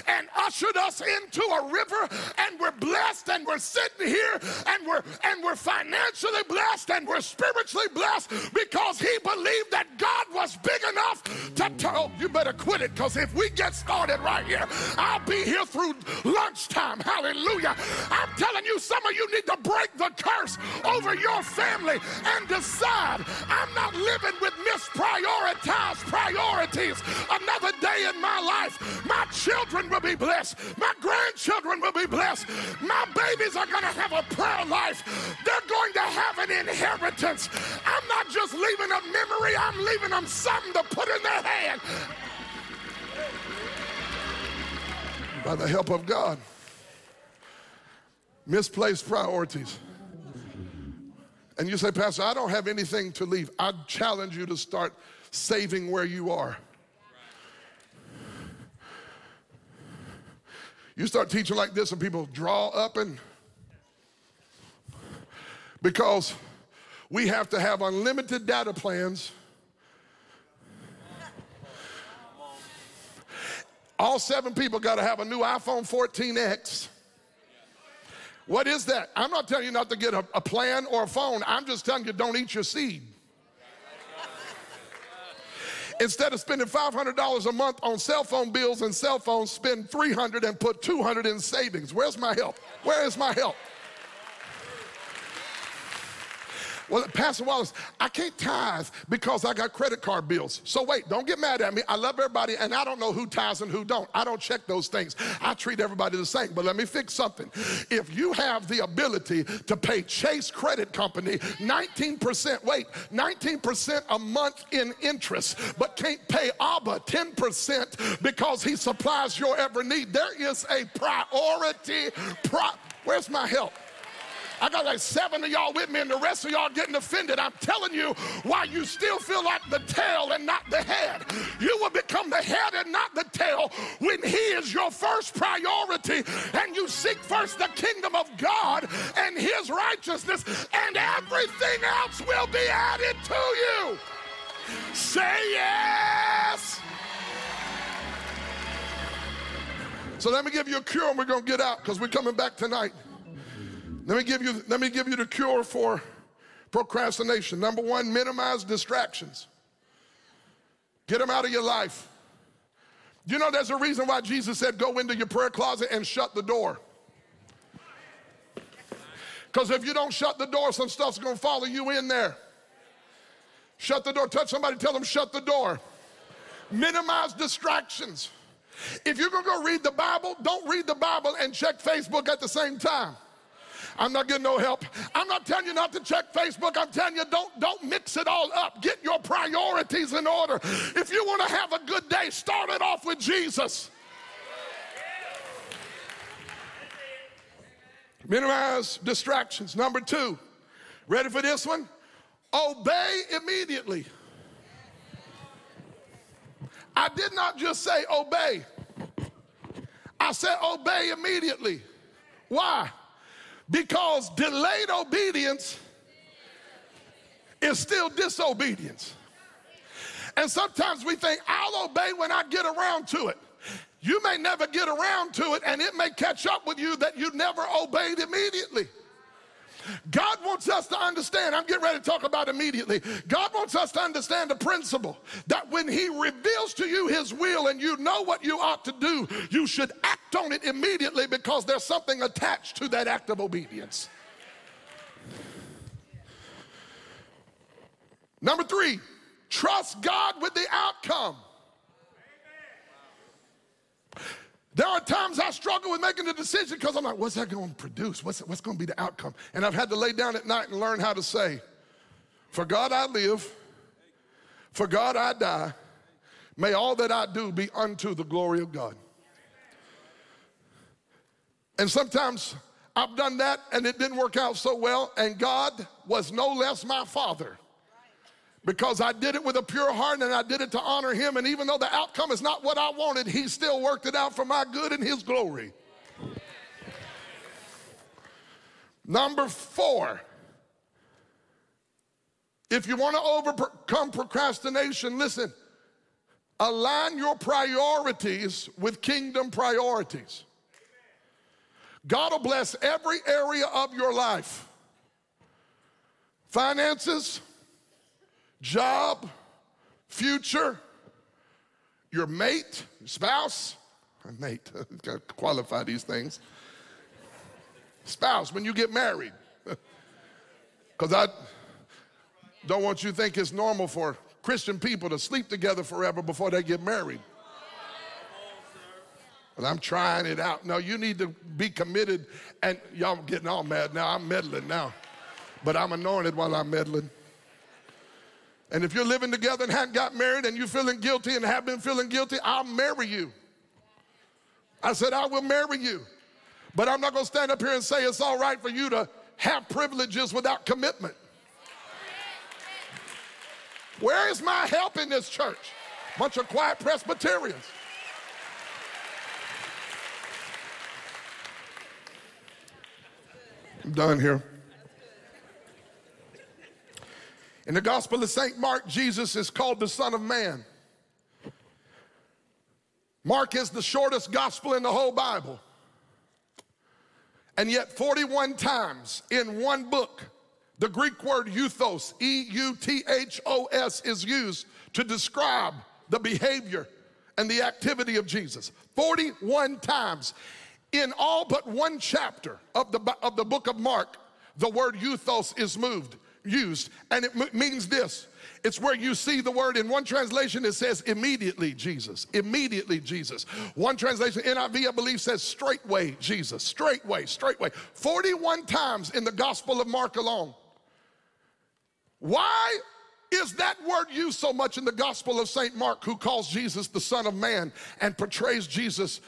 and ushered us into a river, and we're blessed, and we're sitting here, and we're, and we're financially blessed, and we're spiritually blessed because he believed that God was big enough to tell, oh, you better quit it, because if we get started right here, I'll be here through lunchtime. Hallelujah. I'm telling you, some of you need to break the curse over your family and decide, I'm not living with misprioritized priorities another day in my life. My children will be blessed. My grandchildren will be blessed. My babies are going to have a prayer life. They're going to have an inheritance. I'm not just leaving them memory. I'm leaving them something to put in their hand. By the help of God, misplaced priorities. And you say, Pastor, I don't have anything to leave. I challenge you to start saving where you are. You start teaching like this and people draw up, and because we have to have unlimited data plans. All seven people got to have a new iPhone fourteen X. What is that? I'm not telling you not to get a, a plan or a phone. I'm just telling you, don't eat your seed. Instead of spending five hundred dollars a month on cell phone bills and cell phones, spend three hundred dollars and put two hundred dollars in savings. Where's my help? Where is my help? Well, Pastor Wallace, I can't tithe because I got credit card bills. So wait, don't get mad at me. I love everybody, and I don't know who tithes and who don't. I don't check those things. I treat everybody the same. But let me fix something. If you have the ability to pay Chase Credit Company nineteen percent, wait, nineteen percent a month in interest, but can't pay Abba ten percent because he supplies your every need, there is a priority. Pro- Where's my help? I got like seven of y'all with me, and the rest of y'all getting offended. I'm telling you why you still feel like the tail and not the head. You will become the head and not the tail when he is your first priority, and you seek first the kingdom of God and his righteousness, and everything else will be added to you. Say yes. So let me give you a cure, and we're going to get out because we're coming back tonight. Let me give you, let me give you the cure for procrastination. Number one, minimize distractions. Get them out of your life. You know, there's a reason why Jesus said, go into your prayer closet and shut the door. Because if you don't shut the door, some stuff's going to follow you in there. Shut the door. Touch somebody, tell them, shut the door. Minimize distractions. If you're going to go read the Bible, don't read the Bible and check Facebook at the same time. I'm not getting no help. I'm not telling you not to check Facebook. I'm telling you, don't, don't mix it all up. Get your priorities in order. If you want to have a good day, start it off with Jesus. Minimize distractions. Number two, ready for this one? Obey immediately. I did not just say obey. I said obey immediately. Why? Because delayed obedience is still disobedience. And sometimes we think, I'll obey when I get around to it. You may never get around to it, and it may catch up with you that you never obeyed immediately. God wants us to understand, I'm getting ready to talk about immediately. God wants us to understand the principle that when he reveals to you his will and you know what you ought to do, you should act act on it immediately because there's something attached to that act of obedience. Number three, trust God with the outcome. There are times I struggle with making the decision because I'm like, what's that going to produce? What's, what's going to be the outcome? And I've had to lay down at night and learn how to say, for God I live, for God I die, may all that I do be unto the glory of God. And sometimes I've done that and it didn't work out so well, and God was no less my Father, because I did it with a pure heart and I did it to honor him. And even though the outcome is not what I wanted, he still worked it out for my good and his glory. Number four, if you want to overcome procrastination, listen, align your priorities with kingdom priorities. God will bless every area of your life. Finances, job, future, your mate, your spouse, mate, gotta qualify these things. Spouse, when you get married. Because I don't want you to think it's normal for Christian people to sleep together forever before they get married. But I'm trying it out. No, you need to be committed, and y'all getting all mad now. I'm meddling now. But I'm anointed while I'm meddling. And if you're living together and haven't got married and you're feeling guilty and have been feeling guilty, I'll marry you. I said, I will marry you. But I'm not going to stand up here and say it's all right for you to have privileges without commitment. Where is my help in this church? Bunch of quiet Presbyterians. I'm done here. In the Gospel of Saint Mark, Jesus is called the Son of Man. Mark is the shortest gospel in the whole Bible. And yet forty-one times in one book, the Greek word euthos, E U T H O S, is used to describe the behavior and the activity of Jesus. forty-one times in all but one chapter of the, of the book of Mark, the word euthos is moved. used, and it m- means this. It's where you see the word. In one translation, it says immediately Jesus, immediately Jesus. One translation, N I V, I believe, says straightway Jesus, straightway, straightway. forty-one times in the Gospel of Mark alone. Why is that word used so much in the Gospel of Saint Mark, who calls Jesus the Son of Man and portrays Jesus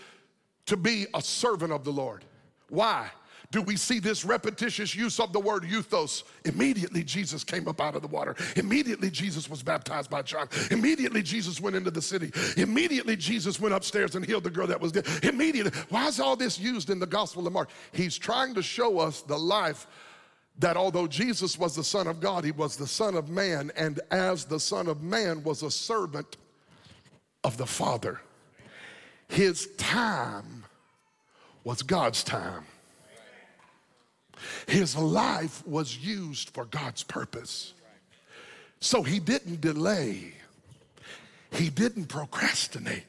to be a servant of the Lord? Why do we see this repetitious use of the word euthos? Immediately Jesus came up out of the water. Immediately Jesus was baptized by John. Immediately Jesus went into the city. Immediately Jesus went upstairs and healed the girl that was dead. Immediately. Why is all this used in the Gospel of Mark? He's trying to show us the life that although Jesus was the Son of God, he was the Son of Man, and as the Son of Man was a servant of the Father. His time was God's time. His life was used for God's purpose. So he didn't delay. He didn't procrastinate.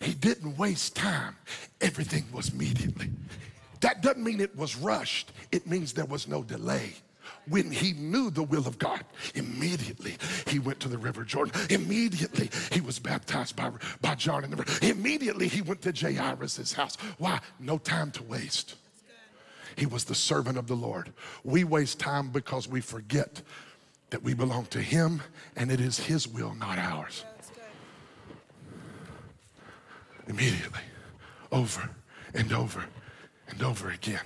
He didn't waste time. Everything was immediately. That doesn't mean it was rushed. It means there was no delay. When he knew the will of God, immediately he went to the River Jordan. Immediately he was baptized by, by John in the river. Immediately he went to Jairus' house. Why? No time to waste. He was the servant of the Lord. We waste time because we forget that we belong to him and it is his will, not ours. Immediately, over and over and over again.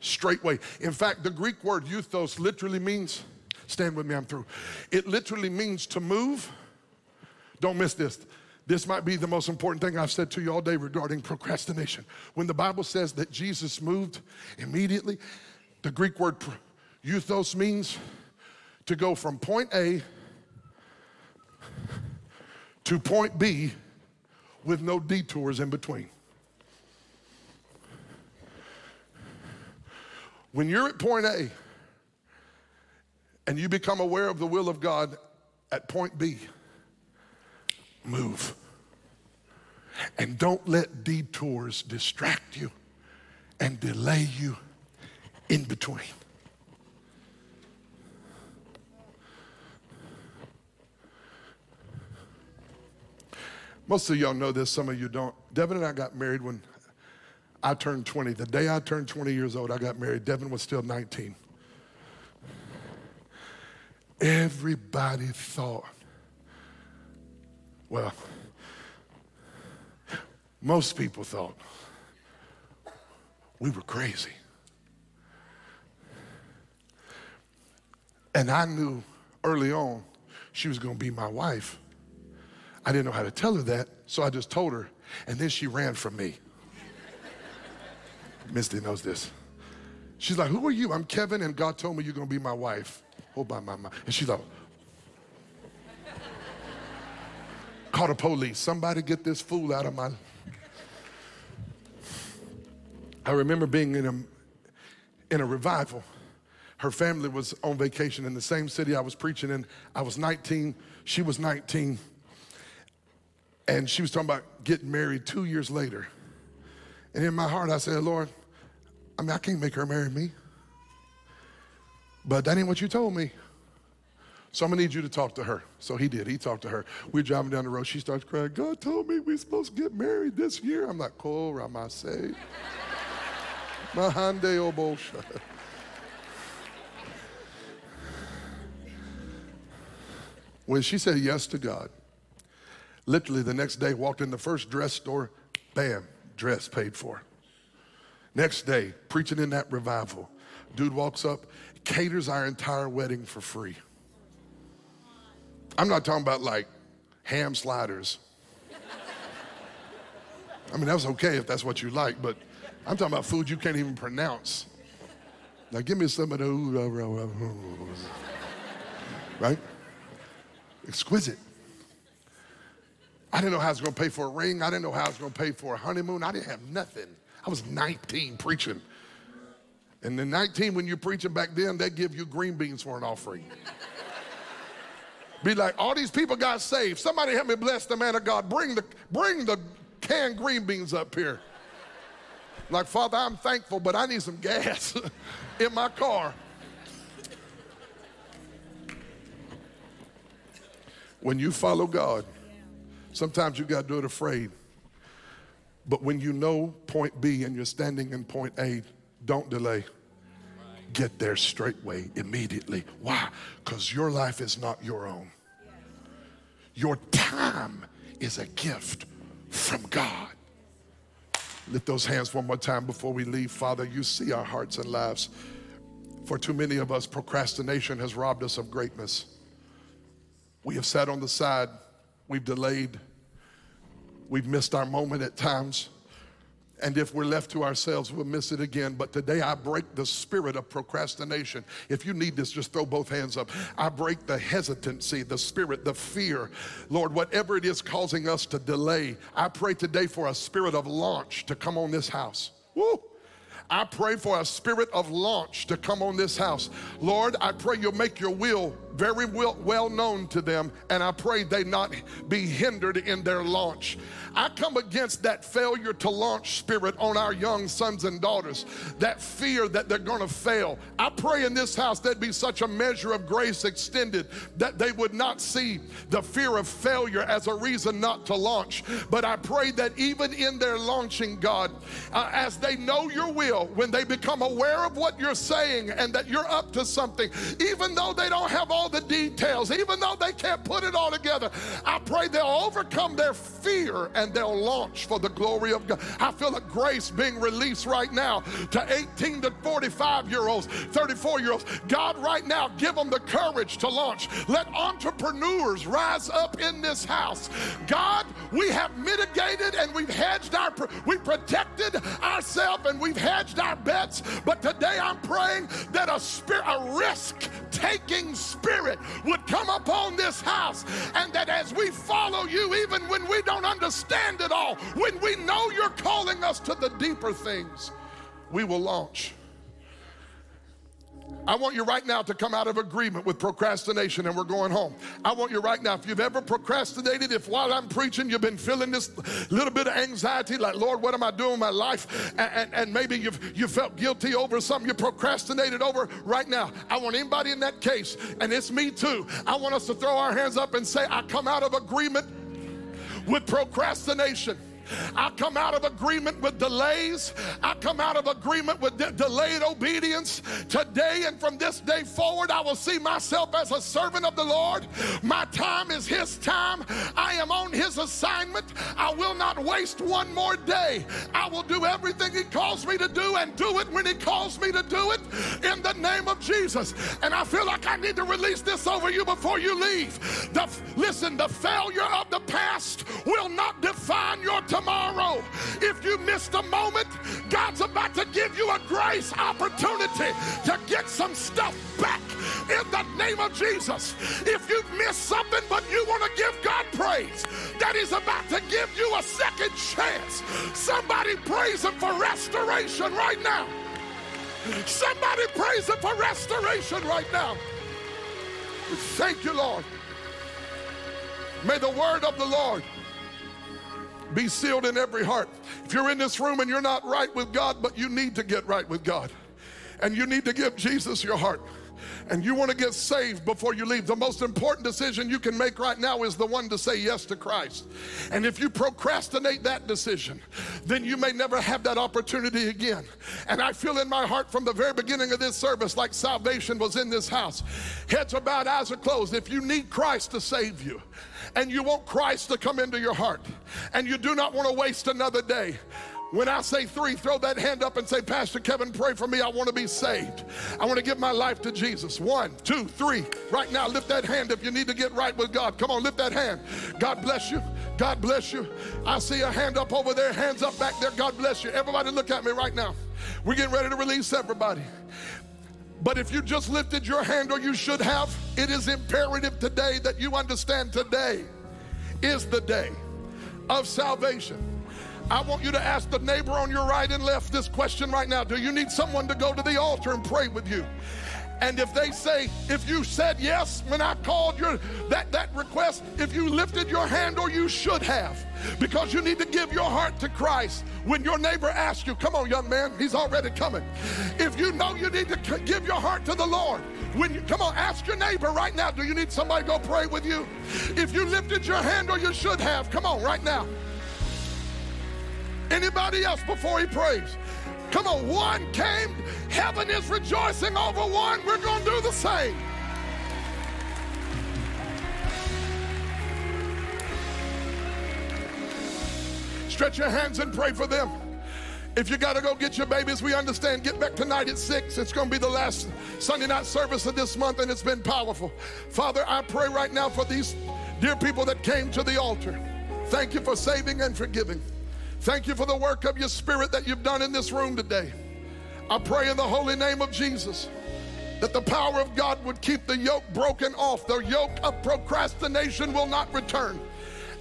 Straightway. In fact, the Greek word euthos literally means, stand with me, I'm through. It literally means to move. Don't miss this. This might be the most important thing I've said to you all day regarding procrastination. When the Bible says that Jesus moved immediately, the Greek word euthos means to go from point A to point B with no detours in between. When you're at point A and you become aware of the will of God at point B, move. And don't let detours distract you and delay you in between. Most of y'all know this, some of you don't. Devin and I got married when I turned twenty. The day I turned twenty years old, I got married. Devin was still nineteen. Everybody thought, well, most people thought we were crazy. And I knew early on she was going to be my wife. I didn't know how to tell her that, so I just told her, and then she ran from me. Misty knows this. She's like, who are you? I'm Kevin, and God told me you're going to be my wife. Oh, by my mind. And she's like, call the police. Somebody get this fool out of my... I remember being in a, in a revival. Her family was on vacation in the same city I was preaching in. I was nineteen. She was nineteen. And she was talking about getting married two years later. And in my heart, I said, Lord, I mean, I can't make her marry me. But that ain't what you told me. So I'm gonna need you to talk to her. So he did, he talked to her. We're driving down the road, she starts crying, God told me we're supposed to get married this year. I'm like, cool, Ramase. My Hyundai Obosha. When she said yes to God, literally the next day, walked in the first dress store, bam, dress paid for. Next day, preaching in that revival, dude walks up, caters our entire wedding for free. I'm not talking about like ham sliders. I mean, that's okay if that's what you like, but I'm talking about food you can't even pronounce. Now give me some of those, right? Exquisite. I didn't know how I was gonna pay for a ring. I didn't know how I was gonna pay for a honeymoon. I didn't have nothing. I was nineteen preaching. And then nineteen, when you're preaching back then, they give you green beans for an offering. Be like, all these people got saved. Somebody help me bless the man of God. Bring the, bring the canned green beans up here. Like, Father, I'm thankful, but I need some gas in my car. When you follow God, sometimes you gotta do it afraid. But when you know point B and you're standing in point A, don't delay. Get there straightway, immediately. Why? Because your life is not your own. Your time is a gift from God. Lift those hands one more time before we leave. Father, you see our hearts and lives. For too many of us, procrastination has robbed us of greatness. We have sat on the side. We've delayed, we've missed our moment at times, and if we're left to ourselves, we'll miss it again. But today I break the spirit of procrastination. If you need this, just throw both hands up. I break the hesitancy, the spirit, the fear. Lord, whatever it is causing us to delay, I pray today for a spirit of launch to come on this house. Woo! I pray for a spirit of launch to come on this house. Lord, I pray you'll make your will very well, well known to them, and I pray they not be hindered in their launch. I come against that failure to launch spirit on our young sons and daughters, that fear that they're gonna fail. I pray in this house there'd be such a measure of grace extended that they would not see the fear of failure as a reason not to launch. But I pray that even in their launching, God, uh, as they know your will, when they become aware of what you're saying and that you're up to something, even though they don't have all the details, even though they can't put it all together, I pray they'll overcome their fear and they'll launch for the glory of God. I feel a grace being released right now to eighteen to forty-five year olds, thirty-four year olds. God, right now, give them the courage to launch. Let entrepreneurs rise up in this house. God, we have mitigated and we've hedged our, we protected ourselves and we've hedged our bets, but today I'm praying that a spirit, a risk-taking spirit would come upon this house, and that as we follow you, even when we don't understand it all, when we know you're calling us to the deeper things, we will launch. I want you right now to come out of agreement with procrastination, and we're going home. I want you right now, if you've ever procrastinated, if while I'm preaching you've been feeling this little bit of anxiety, like, Lord, what am I doing with my life? And, and, and maybe you've you felt guilty over something you procrastinated over right now. I want anybody in that case, and it's me too, I want us to throw our hands up and say, I come out of agreement with procrastination. I come out of agreement with delays. I come out of agreement with de- delayed obedience. Today and from this day forward, I will see myself as a servant of the Lord. My time is His time. I am on His assignment. I will not waste one more day. I will do everything He calls me to do and do it when He calls me to do it in the name of Jesus. And I feel like I need to release this over you before you leave. The, listen, the failure of the past will not define your time. Tomorrow, if you missed a moment, God's about to give you a grace opportunity to get some stuff back in the name of Jesus. If you've missed something but you want to give God praise, that He's about to give you a second chance. Somebody praise Him for restoration right now. Somebody praise Him for restoration right now. Thank you, Lord. May the word of the Lord be sealed in every heart. If you're in this room and you're not right with God, but you need to get right with God, and you need to give Jesus your heart, and you want to get saved before you leave, the most important decision you can make right now is the one to say yes to Christ. And if you procrastinate that decision, then you may never have that opportunity again. And I feel in my heart from the very beginning of this service like salvation was in this house. Heads are bowed, eyes are closed. If you need Christ to save you, and you want Christ to come into your heart, and you do not want to waste another day, when I say three, throw that hand up and say, Pastor Kevin, pray for me. I want to be saved. I want to give my life to Jesus. One, two, three. Right now, lift that hand if you need to get right with God. Come on, lift that hand. God bless you. God bless you. I see a hand up over there, hands up back there. God bless you. Everybody look at me right now. We're getting ready to release everybody. But if you just lifted your hand, or you should have, it is imperative today that you understand today is the day of salvation. I want you to ask the neighbor on your right and left this question right now. Do you need someone to go to the altar and pray with you? And if they say, if you said yes when I called your that, that request, if you lifted your hand, or you should have, because you need to give your heart to Christ when your neighbor asks you. Come on, young man, he's already coming. If you know you need to give your heart to the Lord, when you, come on, ask your neighbor right now, do you need somebody to go pray with you? If you lifted your hand, or you should have, come on right now. Anybody else before he prays? Come on, one came. Heaven is rejoicing over one. We're going to do the same. Stretch your hands and pray for them. If you got to go get your babies, we understand. Get back tonight at six. It's going to be the last Sunday night service of this month, and it's been powerful. Father, I pray right now for these dear people that came to the altar. Thank you for saving and forgiving. Thank you for the work of your Spirit that you've done in this room today. I pray in the holy name of Jesus that the power of God would keep the yoke broken off. The yoke of procrastination will not return.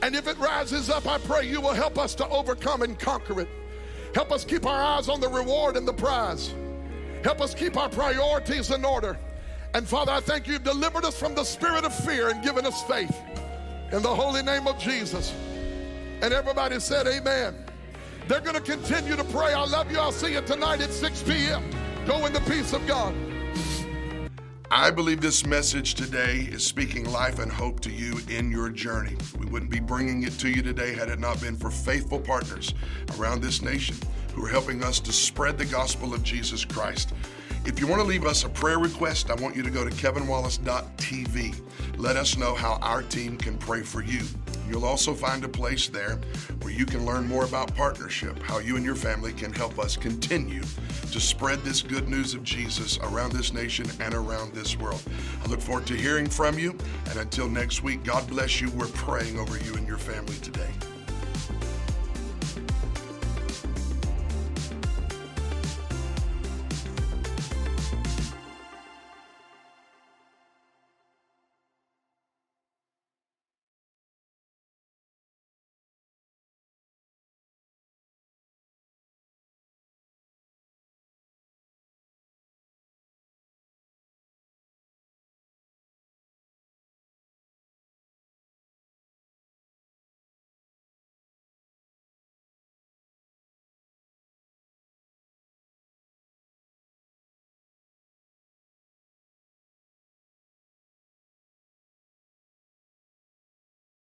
And if it rises up, I pray you will help us to overcome and conquer it. Help us keep our eyes on the reward and the prize. Help us keep our priorities in order. And Father, I thank you you've delivered us from the spirit of fear and given us faith. In the holy name of Jesus. And everybody said amen. They're going to continue to pray. I love you. I'll see you tonight at six p.m. Go in the peace of God. I believe this message today is speaking life and hope to you in your journey. We wouldn't be bringing it to you today had it not been for faithful partners around this nation who are helping us to spread the gospel of Jesus Christ. If you want to leave us a prayer request, I want you to go to Kevin Wallace dot t v. Let us know how our team can pray for you. You'll also find a place there where you can learn more about partnership, how you and your family can help us continue to spread this good news of Jesus around this nation and around this world. I look forward to hearing from you, and until next week, God bless you. We're praying over you and your family today.